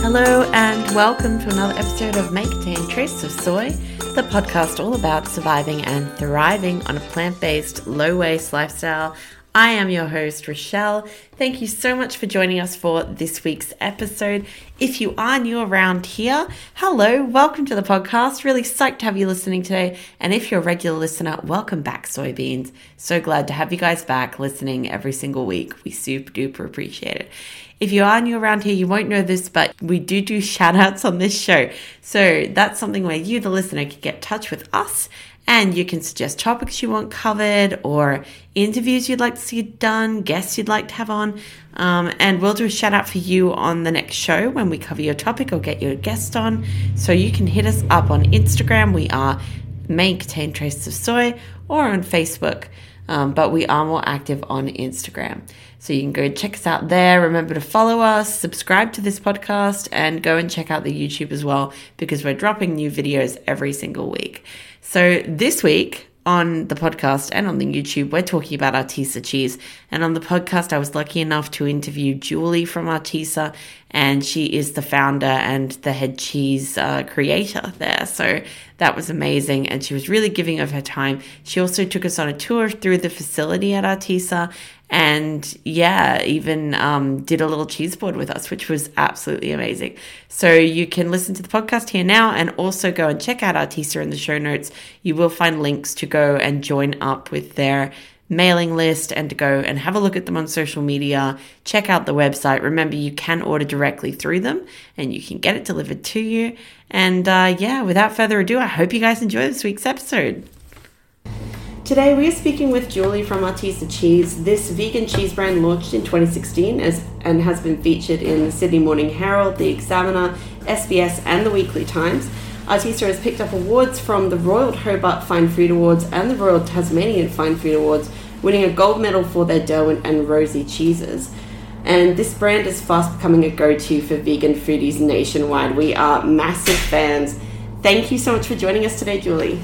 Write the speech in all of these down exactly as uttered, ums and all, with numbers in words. Hello and welcome to another episode of May Contain Traces of Soy, the podcast all about surviving and thriving on a plant-based, low-waste lifestyle. I am your host, Rochelle. Thank you so much for joining us for this week's episode. If you are new around here, hello, welcome to the podcast. Really psyched to have you listening today. And if you're a regular listener, welcome back, soybeans. So glad to have you guys back listening every single week. We super duper appreciate it. If you are new around here, you won't know this, but we do do shout outs on this show. So that's something where you, the listener, can get in touch with us and you can suggest topics you want covered or interviews you'd like to see done, guests you'd like to have on. Um, and we'll do a shout out for you on the next show when we cover your topic or get your guest on. So you can hit us up on Instagram. We are May Contain Traces of Soy, or on Facebook. Um, but we are more active on Instagram. So you can go check us out there. Remember to follow us, subscribe to this podcast, and go and check out the YouTube as well, because we're dropping new videos every single week. So this week on the podcast and on the YouTube, we're talking about Artisa cheese. And on the podcast, I was lucky enough to interview Julie from Artisa, and she is the founder and the head cheese uh, creator there. So that was amazing, and she was really giving of her time. She also took us on a tour through the facility at Artisa, and yeah, even um, did a little cheese board with us, which was absolutely amazing. So you can listen to the podcast here now, and also go and check out Artisa in the show notes. You will find links to go and join up with their mailing list and to go and have a look at them on social media. Check out the website. Remember, you can order directly through them and you can get it delivered to you. And uh, yeah, without further ado, I hope you guys enjoy this week's episode. Today we are speaking with Julie from Artisa Cheese. This vegan cheese brand launched in twenty sixteen as, and has been featured in the Sydney Morning Herald, The Examiner, S B S and the Weekly Times. Artisa has picked up awards from the Royal Hobart Fine Food Awards and the Royal Tasmanian Fine Food Awards, winning a gold medal for their Derwent and Rosy cheeses. And this brand is fast becoming a go-to for vegan foodies nationwide. We are massive fans. Thank you so much for joining us today, Julie.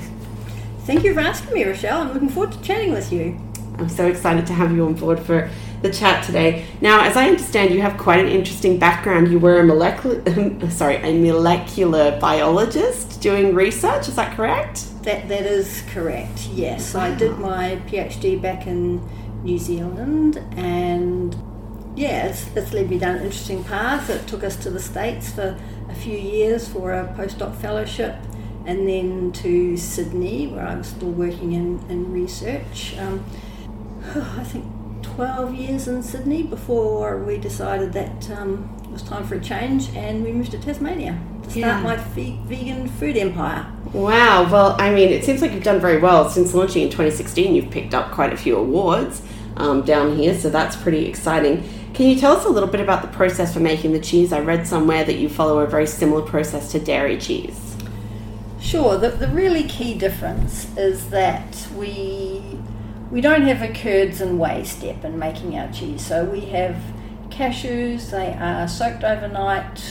Thank you for asking me, Rochelle. I'm looking forward to chatting with you. I'm so excited to have you on board for the chat today. Now, as I understand, you have quite an interesting background. You were a molecular, sorry, a molecular biologist doing research. Is that correct? That that is correct. Yes, wow. I did my PhD back in New Zealand, and yeah, it's, it's led me down an interesting path. It took us to the States for a few years for a postdoc fellowship, and then to Sydney, where I was still working in in research. Um, I think twelve years in Sydney before we decided that um, it was time for a change, and we moved to Tasmania to start yeah. my fe- vegan food empire. Wow, well, I mean, it seems like you've done very well. Since launching in twenty sixteen, you've picked up quite a few awards um, down here, so that's pretty exciting. Can you tell us a little bit about the process for making the cheese? I read somewhere that you follow a very similar process to dairy cheese. Sure, the, the really key difference is that we... We don't have a curds and whey step in making our cheese. So we have cashews, they are soaked overnight,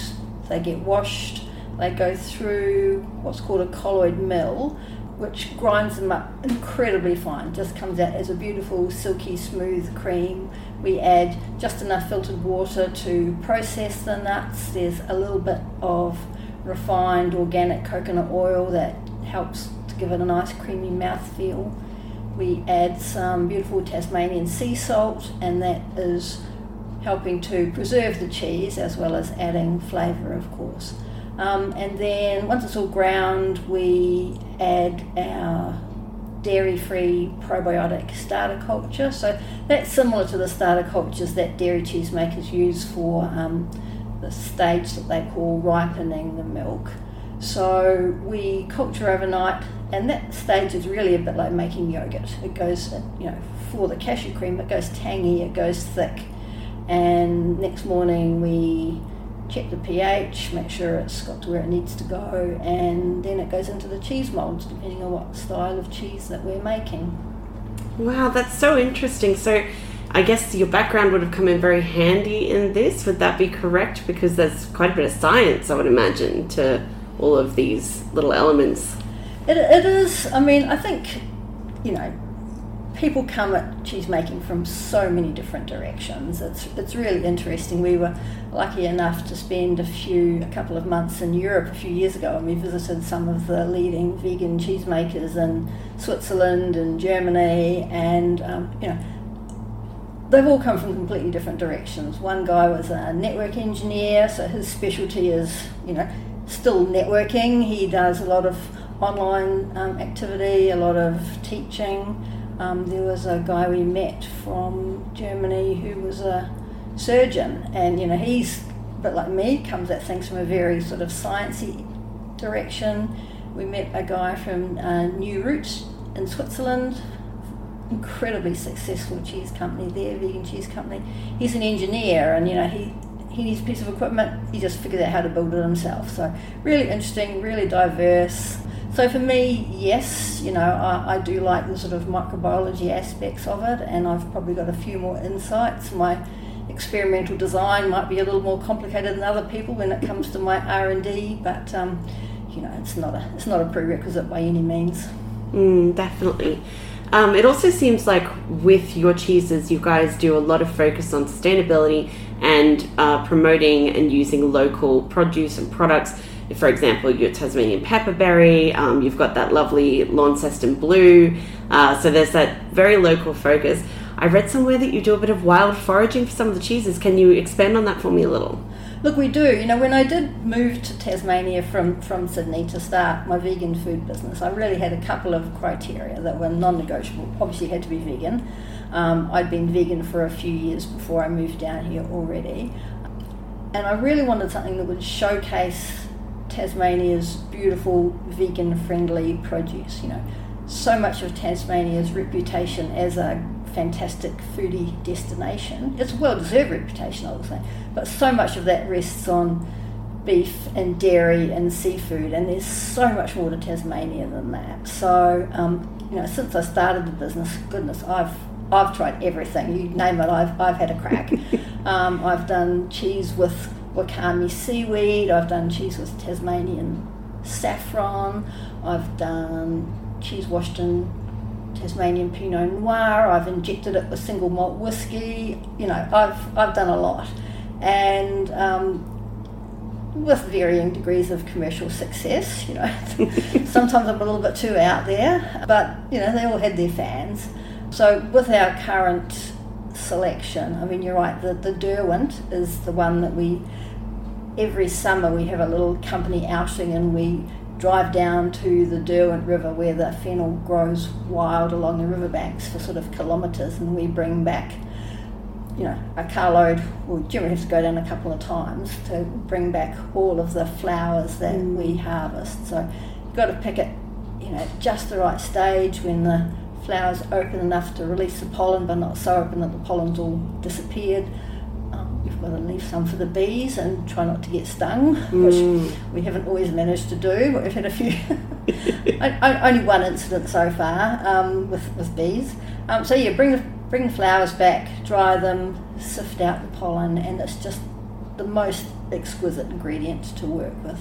they get washed, they go through what's called a colloid mill, which grinds them up incredibly fine, just comes out as a beautiful silky smooth cream. We add just enough filtered water to process the nuts. There's a little bit of refined organic coconut oil that helps to give it a nice creamy mouthfeel. We add some beautiful Tasmanian sea salt, and that is helping to preserve the cheese as well as adding flavour, of course. Um, and then once it's all ground, we add our dairy-free probiotic starter culture. So that's similar to the starter cultures that dairy cheese makers use for um, the stage that they call ripening the milk. So we culture overnight, and that stage is really a bit like making yogurt. It goes, you know, for the cashew cream, it goes tangy, it goes thick. And next morning we check the pH, make sure it's got to where it needs to go, and then it goes into the cheese moulds, depending on what style of cheese that we're making. Wow, that's so interesting. So I guess your background would have come in very handy in this. Would that be correct? Because there's quite a bit of science, I would imagine, to all of these little elements. It, it is. I mean, I think, you know, people come at cheese making from so many different directions. It's it's really interesting. We were lucky enough to spend a few, a couple of months in Europe a few years ago, and we visited some of the leading vegan cheesemakers in Switzerland and Germany, and um, you know, they've all come from completely different directions. One guy was a network engineer, so his specialty is, you know, still networking. He does a lot of online um, activity, a lot of teaching. Um, there was a guy we met from Germany who was a surgeon, and you know, he's a bit like me, comes at things from a very sort of sciencey direction. We met a guy from uh, New Root in Switzerland, incredibly successful cheese company there, vegan cheese company. He's an engineer, and you know, he he needs a piece of equipment, he just figures out how to build it himself. So really interesting, really diverse. So for me, yes, you know, I, I do like the sort of microbiology aspects of it, and I've probably got a few more insights. My experimental design might be a little more complicated than other people when it comes to my R and D, but um, you know, it's not a it's not a prerequisite by any means. Mm, definitely. Um, it also seems like with your cheeses, you guys do a lot of focus on sustainability and uh, promoting and using local produce and products. For example, your Tasmanian pepperberry, um, you've got that lovely Launceston Blue. Uh, so there's that very local focus. I read somewhere that you do a bit of wild foraging for some of the cheeses. Can you expand on that for me a little? Look, we do. You know, when I did move to Tasmania from, from Sydney to start my vegan food business, I really had a couple of criteria that were non-negotiable. Obviously, had to be vegan. Um, I'd been vegan for a few years before I moved down here already. And I really wanted something that would showcase Tasmania's beautiful vegan-friendly produce. You know, so much of Tasmania's reputation as a fantastic foodie destination, it's a well-deserved reputation, I would say, but so much of that rests on beef and dairy and seafood, and there's so much more to Tasmania than that. So, um, you know, since I started the business, goodness, I've I've tried everything. You name it, I've I've had a crack. um, I've done cheese with wakame seaweed, I've done cheese with Tasmanian saffron, I've done cheese washed in Tasmanian Pinot Noir, I've injected it with single malt whiskey. You know, I've I've done a lot, and um, with varying degrees of commercial success. You know, sometimes I'm a little bit too out there, but you know, they all had their fans. So with our current selection, I mean, you're right, the, the Derwent is the one that we, every summer we have a little company outing, and we drive down to the Derwent River where the fennel grows wild along the riverbanks for sort of kilometres, and we bring back, you know, a carload. We generally have to go down a couple of times to bring back all of the flowers that mm. we harvest. So you've got to pick it, you know, just the right stage when the flowers open enough to release the pollen, but not so open that the pollen's all disappeared. Um, we've got to leave some for the bees and try not to get stung, which mm. we haven't always managed to do, but we've had a few, only one incident so far um, with, with bees. Um, so yeah, bring the, bring the flowers back, dry them, sift out the pollen, and it's just the most exquisite ingredient to work with.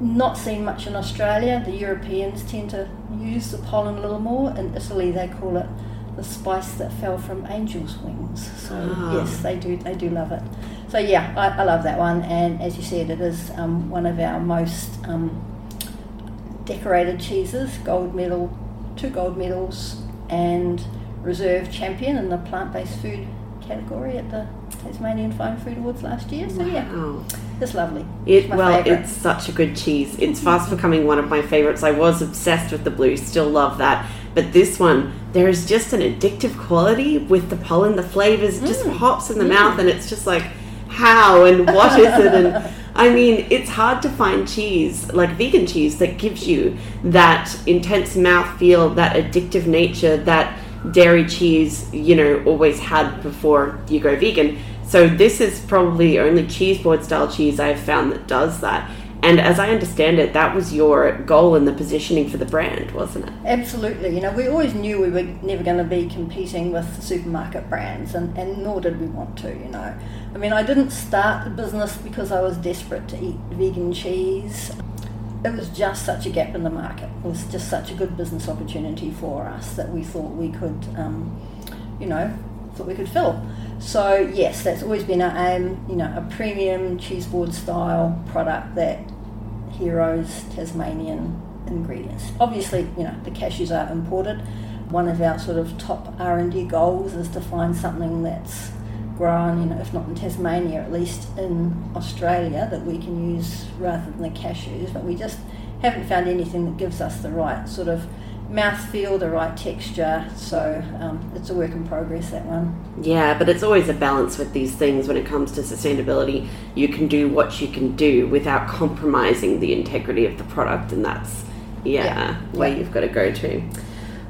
Not seen much in Australia. The Europeans tend to use the pollen a little more. In Italy, they call it the spice that fell from angels' wings. So ah. yes, they do. They do love it. So yeah, I, I love that one. And as you said, it is um, one of our most um, decorated cheeses. Gold medal, two gold medals, and reserve champion in the plant-based food category at the Tasmanian Fine Food Awards last year. So yeah, wow. It's lovely. It, well, favourite. It's such a good cheese. It's fast becoming one of my favourites. I was obsessed with the blue, still love that. But this one, there is just an addictive quality with the pollen, the flavours, mm. just pops in the mm. mouth, and it's just like, how and what is it? And I mean, it's hard to find cheese, like vegan cheese, that gives you that intense mouthfeel, that addictive nature that dairy cheese, you know, always had before you go vegan. So this is probably only cheese board style cheese I've found that does that. And as I understand it, that was your goal in the positioning for the brand, wasn't it? Absolutely. You know, we always knew we were never going to be competing with supermarket brands, and, and nor did we want to, you know. I mean, I didn't start the business because I was desperate to eat vegan cheese. It was just such a gap in the market. It was just such a good business opportunity for us that we thought we could, um, you know, thought we could fill. So yes, that's always been our aim, you know, a premium cheese board style product that heroes Tasmanian ingredients. Obviously, you know, the cashews are imported. One of our sort of top R and D goals is to find something that's grown, you know, if not in Tasmania, at least in Australia, that we can use rather than the cashews. But we just haven't found anything that gives us the right sort of mouthfeel, the right texture, so um, it's a work in progress, that one. Yeah, but it's always a balance with these things when it comes to sustainability. You can do what you can do without compromising the integrity of the product, and that's, yeah, yeah. where yeah. you've got to go to.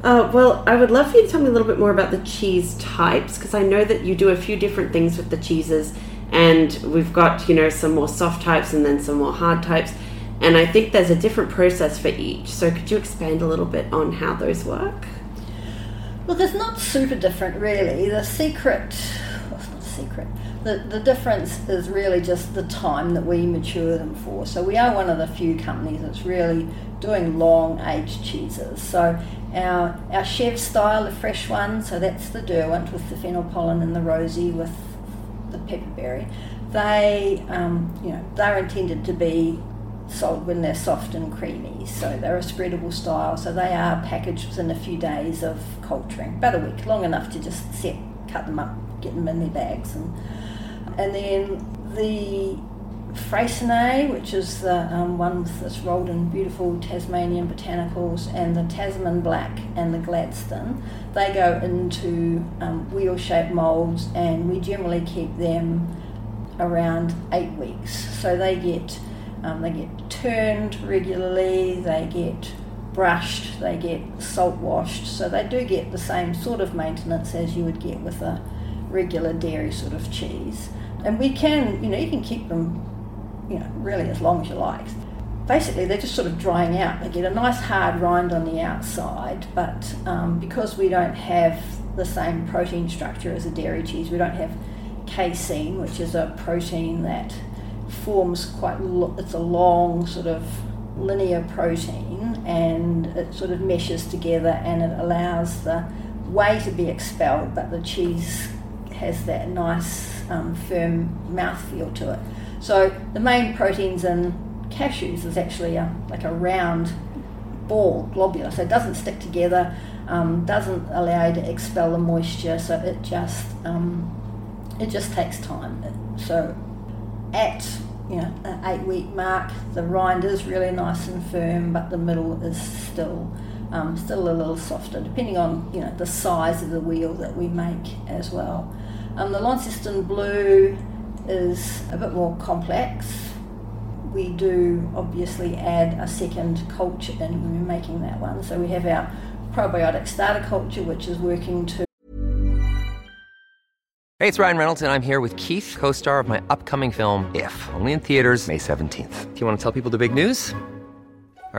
Uh, well, I would love for you to tell me a little bit more about the cheese types, because I know that you do a few different things with the cheeses, and we've got, you know, some more soft types and then some more hard types. And I think there's a different process for each. So could you expand a little bit on how those work? Look, it's not super different, really. The secret, well, it's not secret, the, the difference is really just the time that we mature them for. So we are one of the few companies that's really doing long-aged cheeses. So our, our chef style, the fresh one, so that's the Derwent with the fennel pollen and the Rosy with the pepperberry. They, um, you know, they're intended to be sold when they're soft and creamy, so they're a spreadable style, so they are packaged within a few days of culturing, about a week, long enough to just set, cut them up, get them in their bags. And and then the Freycinet, which is the um, one that's rolled in beautiful Tasmanian botanicals, and the Tasman Black and the Gladstone, they go into um, wheel-shaped moulds, and we generally keep them around eight weeks. So they get Um, they get turned regularly, they get brushed, they get salt washed, so they do get the same sort of maintenance as you would get with a regular dairy sort of cheese. And we can, you know, you can keep them, you know, really as long as you like. Basically, they're just sort of drying out. They get a nice hard rind on the outside, but um, because we don't have the same protein structure as a dairy cheese, we don't have casein, which is a protein that forms quite, lo- it's a long sort of linear protein, and it sort of meshes together, and it allows the whey to be expelled, but the cheese has that nice um, firm mouthfeel to it. So the main proteins in cashews is actually a, like a round ball, globular, so it doesn't stick together, um, doesn't allow you to expel the moisture, so it just um, it just takes time. So at, you know, an eight week mark, the rind is really nice and firm, but the middle is still um, still a little softer, depending on, you know, the size of the wheel that we make as well. Um, the Launceston Blue is a bit more complex. We do obviously add a second culture in when we're making that one. So we have our probiotic starter culture, which is working to Hey, it's Ryan Reynolds, and I'm here with Keith, co-star of my upcoming film, If, only in theaters May seventeenth. Do you want to tell people the big news? All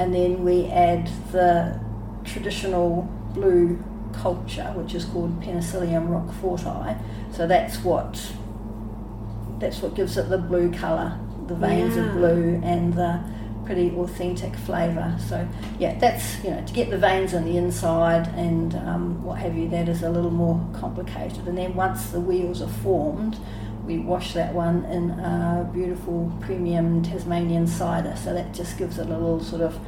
And then we add the traditional blue culture, which is called Penicillium roqueforti. So that's what that's what gives it the blue colour, the veins yeah. of blue, and the pretty authentic flavour. So yeah, that's, you know, to get the veins on the inside and um, what have you. That is a little more complicated. And then once the wheels are formed, we wash that one in a beautiful premium Tasmanian cider, so that just gives it a little sort of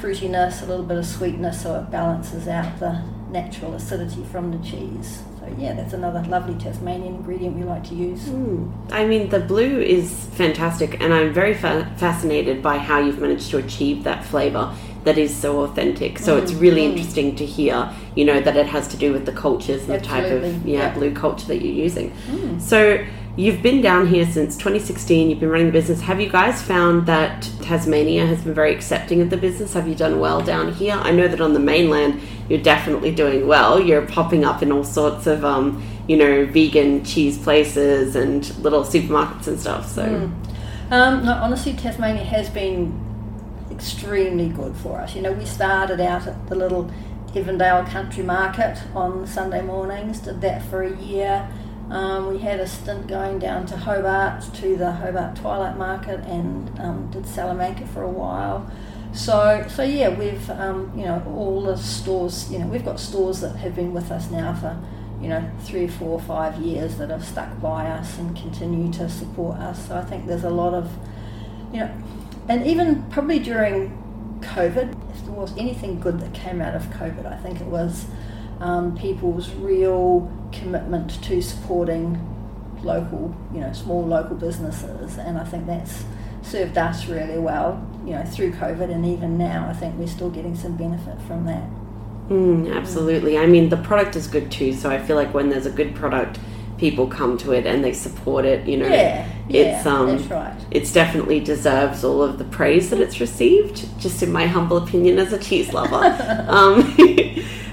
fruitiness, a little bit of sweetness, so it balances out the natural acidity from the cheese. So yeah, that's another lovely Tasmanian ingredient we like to use. Mm. I mean, the blue is fantastic, and I'm very fa- fascinated by how you've managed to achieve that flavour that is so authentic. So mm-hmm. it's really interesting to hear, you know, that it has to do with the cultures and Absolutely. the type of yeah, yeah. blue culture that you're using. Mm. So you've been down here since twenty sixteen, you've been running the business. Have you guys found that Tasmania has been very accepting of the business? Have you done well down here? I know that on the mainland you're definitely doing well. You're popping up in all sorts of, um, you know, vegan cheese places and little supermarkets and stuff. So, mm. um, no, honestly, Tasmania has been extremely good for us. You know, we started out at the little Evandale Country Market on Sunday mornings, did that for a year. Um, we had a stint going down to Hobart, to the Hobart Twilight Market, and um, did Salamanca for a while. So, so yeah, we've, um, you know, all the stores, you know, we've got stores that have been with us now for, you know, three, four, five years that have stuck by us and continue to support us. So I think there's a lot of, you know, and even probably during COVID, if there was anything good that came out of COVID, I think it was Um, people's real commitment to supporting local, you know, small local businesses, and I think that's served us really well, you know, through COVID, and even now I think we're still getting some benefit from that. Mm, absolutely. I mean, the product is good too, so I feel like when there's a good product, people come to it and they support it, you know. Yeah, it's, yeah, um, that's right. It's definitely deserves all of the praise that it's received, just in my humble opinion as a cheese lover. um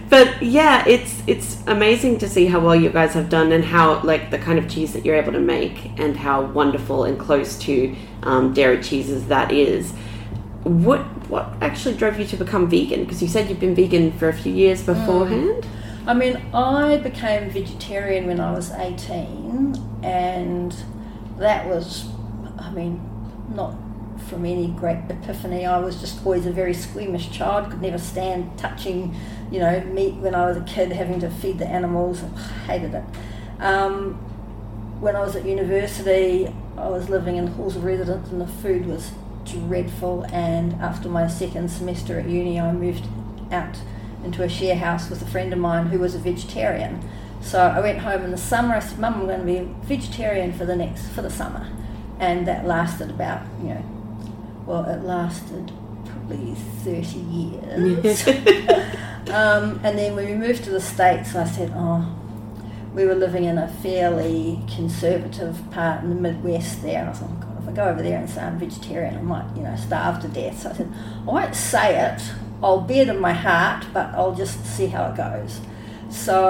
But yeah, it's it's amazing to see how well you guys have done, and how, like, the kind of cheese that you're able to make, and how wonderful and close to um, dairy cheeses that is. What what actually drove you to become vegan? Because you said you've been vegan for a few years beforehand. Mm. I mean, I became vegetarian when I was eighteen, and that was, I mean, not from any great epiphany. I was just always a very squeamish child, could never stand touching, you know, meat when I was a kid, having to feed the animals. I hated it. Um, when I was at university, I was living in halls of residence, and the food was dreadful, and after my second semester at uni, I moved out into a share house with a friend of mine who was a vegetarian. So I went home in the summer, I said, Mum, I'm going to be vegetarian for the next, for the summer. And that lasted about, you know, well, it lasted probably thirty years. um, and then when we moved to the States, I said, oh, we were living in a fairly conservative part in the Midwest there, and I thought, oh God, if I go over there and say I'm vegetarian, I might, you know, starve to death. So I said, I won't say it, I'll bear it in my heart, but I'll just see how it goes. So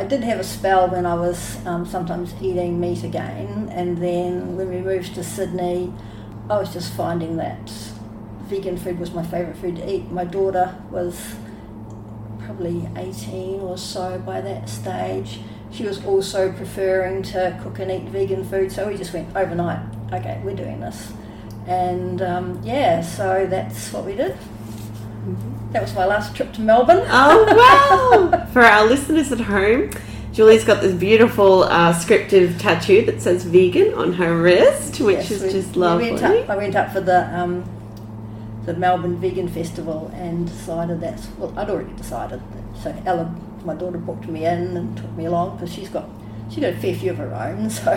I did have a spell when I was um, sometimes eating meat again, and then when we moved to Sydney, I was just finding that vegan food was my favourite food to eat. My daughter was probably eighteen or so by that stage. She was also preferring to cook and eat vegan food, so we just went overnight, okay, we're doing this. And um, yeah, so that's what we did. Mm-hmm. That was my last trip to Melbourne. Oh, wow! For our listeners at home, Julie's got this beautiful uh, scriptive tattoo that says vegan on her wrist, which yes, is we, just lovely. We went up, I went up for the um, the Melbourne Vegan Festival and decided that's, well, I'd already decided. That, so Ella, my daughter, booked me in and took me along, because she's got, she got a fair few of her own, so.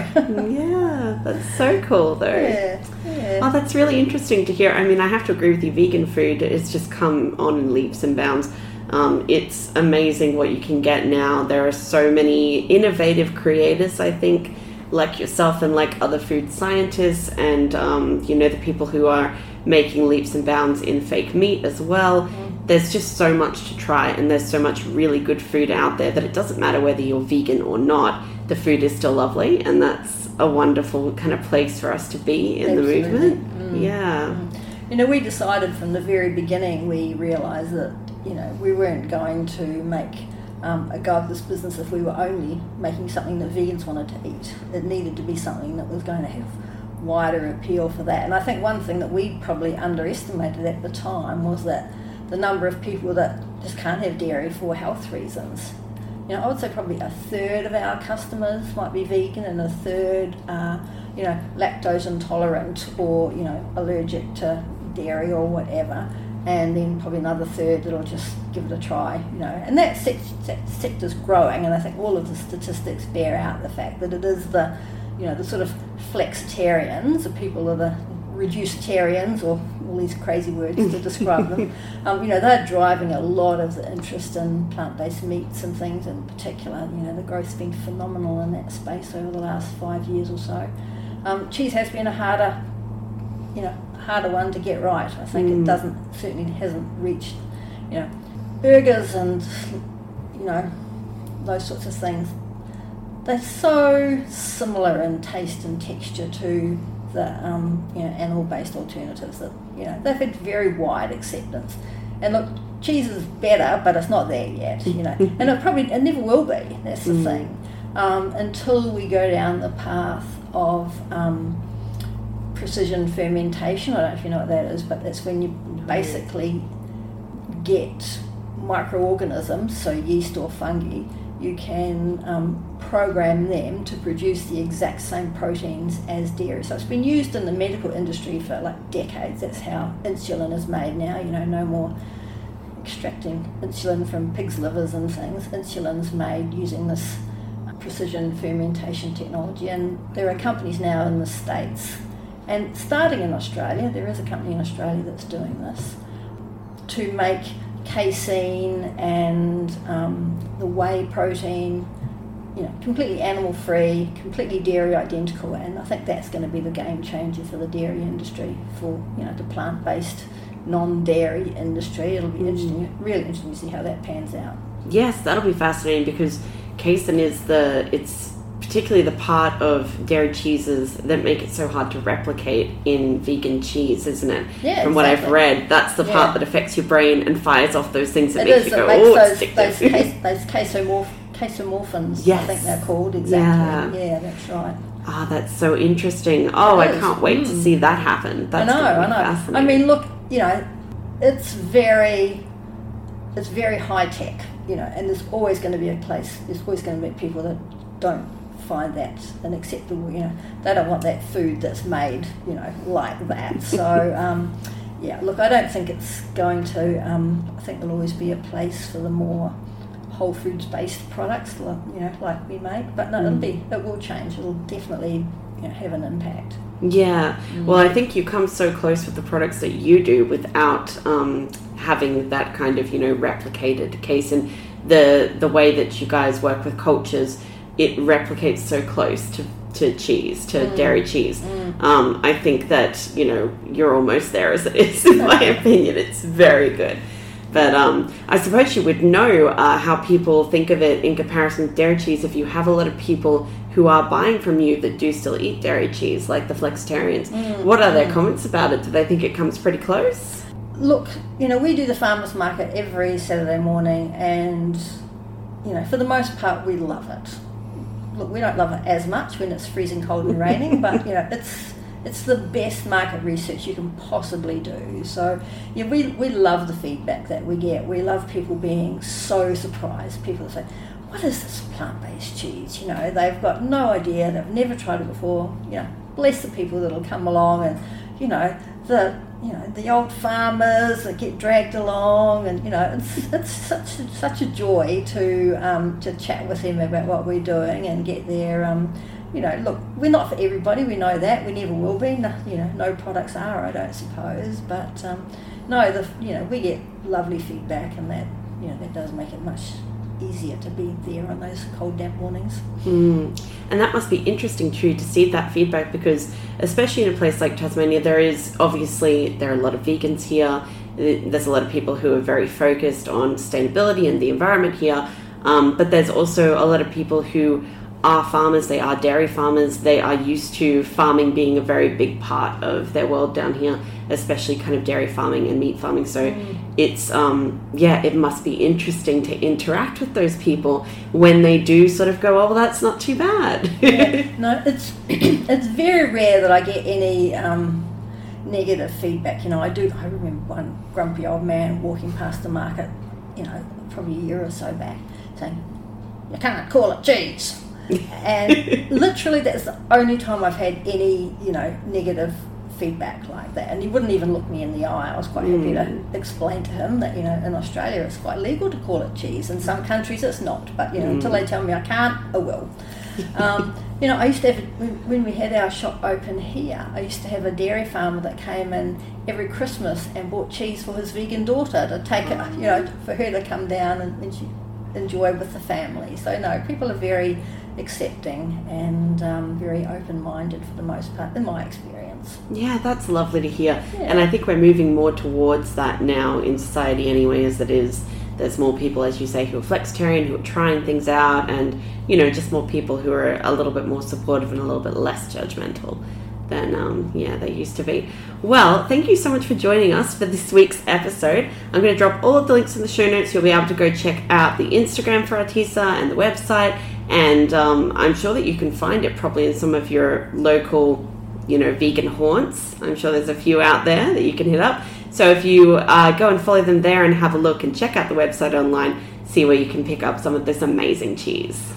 Yeah, that's so cool though. Yeah, yeah. Oh, that's really interesting to hear. I mean, I have to agree with you, vegan food has just come on in leaps and bounds. Um, it's amazing what you can get now. There are so many innovative creators, I think, like yourself and like other food scientists, and um, you know, the people who are making leaps and bounds in fake meat as well. Mm. There's just so much to try, and there's so much really good food out there that it doesn't matter whether you're vegan or not, the food is still lovely, and that's a wonderful kind of place for us to be in. Absolutely. The movement. Mm. Yeah. Mm. You know, we decided from the very beginning, we realised that, you know, we weren't going to make um, a go of this business if we were only making something that vegans wanted to eat. It needed to be something that was going to have wider appeal for that. And I think one thing that we probably underestimated at the time was that the number of people that just can't have dairy for health reasons. You know, I would say probably a third of our customers might be vegan, and a third are, you know, lactose intolerant or, you know, allergic to dairy or whatever. And then probably another third that'll just give it a try, you know. And that, sect, that sector's growing, and I think all of the statistics bear out the fact that it is the, you know, the sort of flexitarians, the people are the reducetarians, or all these crazy words to describe them. Um, you know, they're driving a lot of the interest in plant-based meats and things in particular. You know, the growth's been phenomenal in that space over the last five years or so. Um, cheese has been a harder, you know, harder one to get right. I think mm. it doesn't, certainly hasn't reached, you know, burgers and, you know, those sorts of things. They're so similar in taste and texture to the um, you know, animal-based alternatives that, you know, they've had very wide acceptance. And look, cheese is better, but it's not there yet, you know. And it probably, it never will be, that's the mm. thing, um, until we go down the path of um, precision fermentation. I don't know if you know what that is, but that's when you basically get microorganisms, so yeast or fungi, you can um, program them to produce the exact same proteins as dairy. So it's been used in the medical industry for like decades. That's how insulin is made now. You know, no more extracting insulin from pigs' livers and things. Insulin's made using this precision fermentation technology. And there are companies now in the States, and starting in Australia, there is a company in Australia that's doing this, to make casein and um, the whey protein, you know, completely animal-free, completely dairy-identical, and I think that's going to be the game changer for the dairy industry, for, you know, the plant-based, non-dairy industry. It'll be mm. interesting, really interesting to see how that pans out. Yes, that'll be fascinating, because casein is the, it's particularly the part of dairy cheeses that make it so hard to replicate in vegan cheese, isn't it? Yeah, From exactly. what I've read, that's the part yeah. that affects your brain and fires off those things that it make is, you go, oh, those, it's those, case, those casomorph- casomorphins, yes. I think they're called, exactly. Yeah, yeah that's right. Ah, oh, that's so interesting. Oh, it I is. can't wait mm. to see that happen. That's I know, I know. Fascinating. I mean, look, you know, it's very, it's very high-tech, you know, and there's always going to be a place, there's always going to be people that don't find that an acceptable, you know, they don't want that food that's made, you know, like that. So, um, yeah, look, I don't think it's going to, um, I think there'll always be a place for the more whole foods-based products, you know, like we make, but no, mm. it'll be, it will change, it'll definitely, you know, have an impact. Yeah, mm. well, I think you come so close with the products that you do without um, having that kind of, you know, replicated case, and the, the way that you guys work with cultures, it replicates so close to, to cheese, to mm. dairy cheese. Mm. Um, I think that, you know, you're almost there as it is, in my opinion. It's very good. But um, I suppose you would know uh, how people think of it in comparison to dairy cheese if you have a lot of people who are buying from you that do still eat dairy cheese, like the flexitarians. Mm. What are their comments about it? Do they think it comes pretty close? Look, you know, we do the farmers market every Saturday morning, and, you know, for the most part, we love it. Look, we don't love it as much when it's freezing cold and raining, but, you know, it's it's the best market research you can possibly do. So, yeah, we, we love the feedback that we get. We love people being so surprised. People say, what is this plant-based cheese? You know, they've got no idea. They've never tried it before. You know, bless the people that'll come along and, you know, the... you know, the old farmers that get dragged along, and, you know, it's it's such a, such a joy to um, to chat with them about what we're doing and get their, um, you know, look, we're not for everybody, we know that, we never will be, no, you know, no products are, I don't suppose, but um, no, the you know, we get lovely feedback, and that, you know, that does make it much easier to be there on those cold, damp mornings. Mm. And that must be interesting too, to see that feedback, because especially in a place like Tasmania, there is obviously, there are a lot of vegans here. There's a lot of people who are very focused on sustainability and the environment here. Um, but there's also a lot of people who are farmers, they are dairy farmers, they are used to farming being a very big part of their world down here, especially kind of dairy farming and meat farming. So mm. it's, um, yeah, it must be interesting to interact with those people when they do sort of go, oh, well, that's not too bad. Yeah. No, it's it's very rare that I get any um, negative feedback. You know, I do, I remember one grumpy old man walking past the market, you know, probably a year or so back, saying, you can't call it cheese. And literally that's the only time I've had any, you know, negative feedback like that. And he wouldn't even look me in the eye. I was quite happy mm. to explain to him that, you know, in Australia it's quite legal to call it cheese. In some countries it's not. But, you know, mm. until they tell me I can't, I will. Um, you know, I used to have, when we had our shop open here, I used to have a dairy farmer that came in every Christmas and bought cheese for his vegan daughter to take it, you know, for her to come down and, and she enjoy with the family. So, no, people are very accepting and um, very open-minded for the most part, in my experience. Yeah, that's lovely to hear. Yeah. And I think we're moving more towards that now in society anyway, as it is. There's more people, as you say, who are flexitarian, who are trying things out, and, you know, just more people who are a little bit more supportive and a little bit less judgmental than, um, yeah, they used to be. Well, thank you so much for joining us for this week's episode. I'm going to drop all of the links in the show notes. You'll be able to go check out the Instagram for Artisa and the website, and um, I'm sure that you can find it probably in some of your local, you know, vegan haunts. I'm sure there's a few out there that you can hit up. So if you uh, go and follow them there and have a look and check out the website online, see where you can pick up some of this amazing cheese.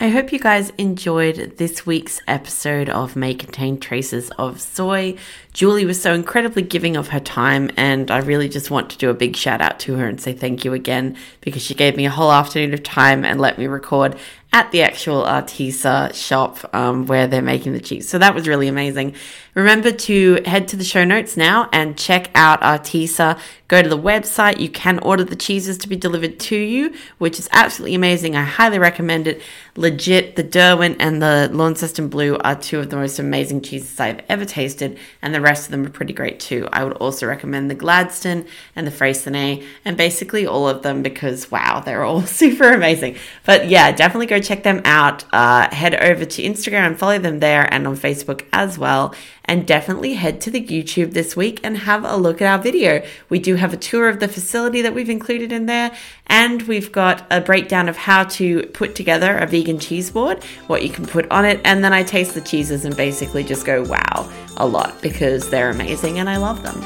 I hope you guys enjoyed this week's episode of May Contain Traces of Soy. Julie was so incredibly giving of her time, and I really just want to do a big shout out to her and say thank you again, because she gave me a whole afternoon of time and let me record at the actual Artisa shop um, where they're making the cheese. So that was really amazing. Remember to head to the show notes now and check out Artisa. Go to the website. You can order the cheeses to be delivered to you, which is absolutely amazing. I highly recommend it. Legit, the Derwent and the Launceston Blue are two of the most amazing cheeses I've ever tasted, and the rest of them are pretty great too. I would also recommend the Gladstone and the Freycinet and basically all of them, because wow, they're all super amazing. But yeah, definitely go check them out. Uh, head over to Instagram and follow them there, and on Facebook as well. And definitely head to the YouTube this week and have a look at our video. We do have a tour of the facility that we've included in there, and we've got a breakdown of how to put together a vegan cheese board, what you can put on it, and then I taste the cheeses and basically just go, wow, a lot, because they're amazing and I love them.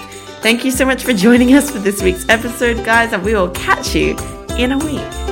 Thank you so much for joining us for this week's episode, guys, and we will catch you in a week.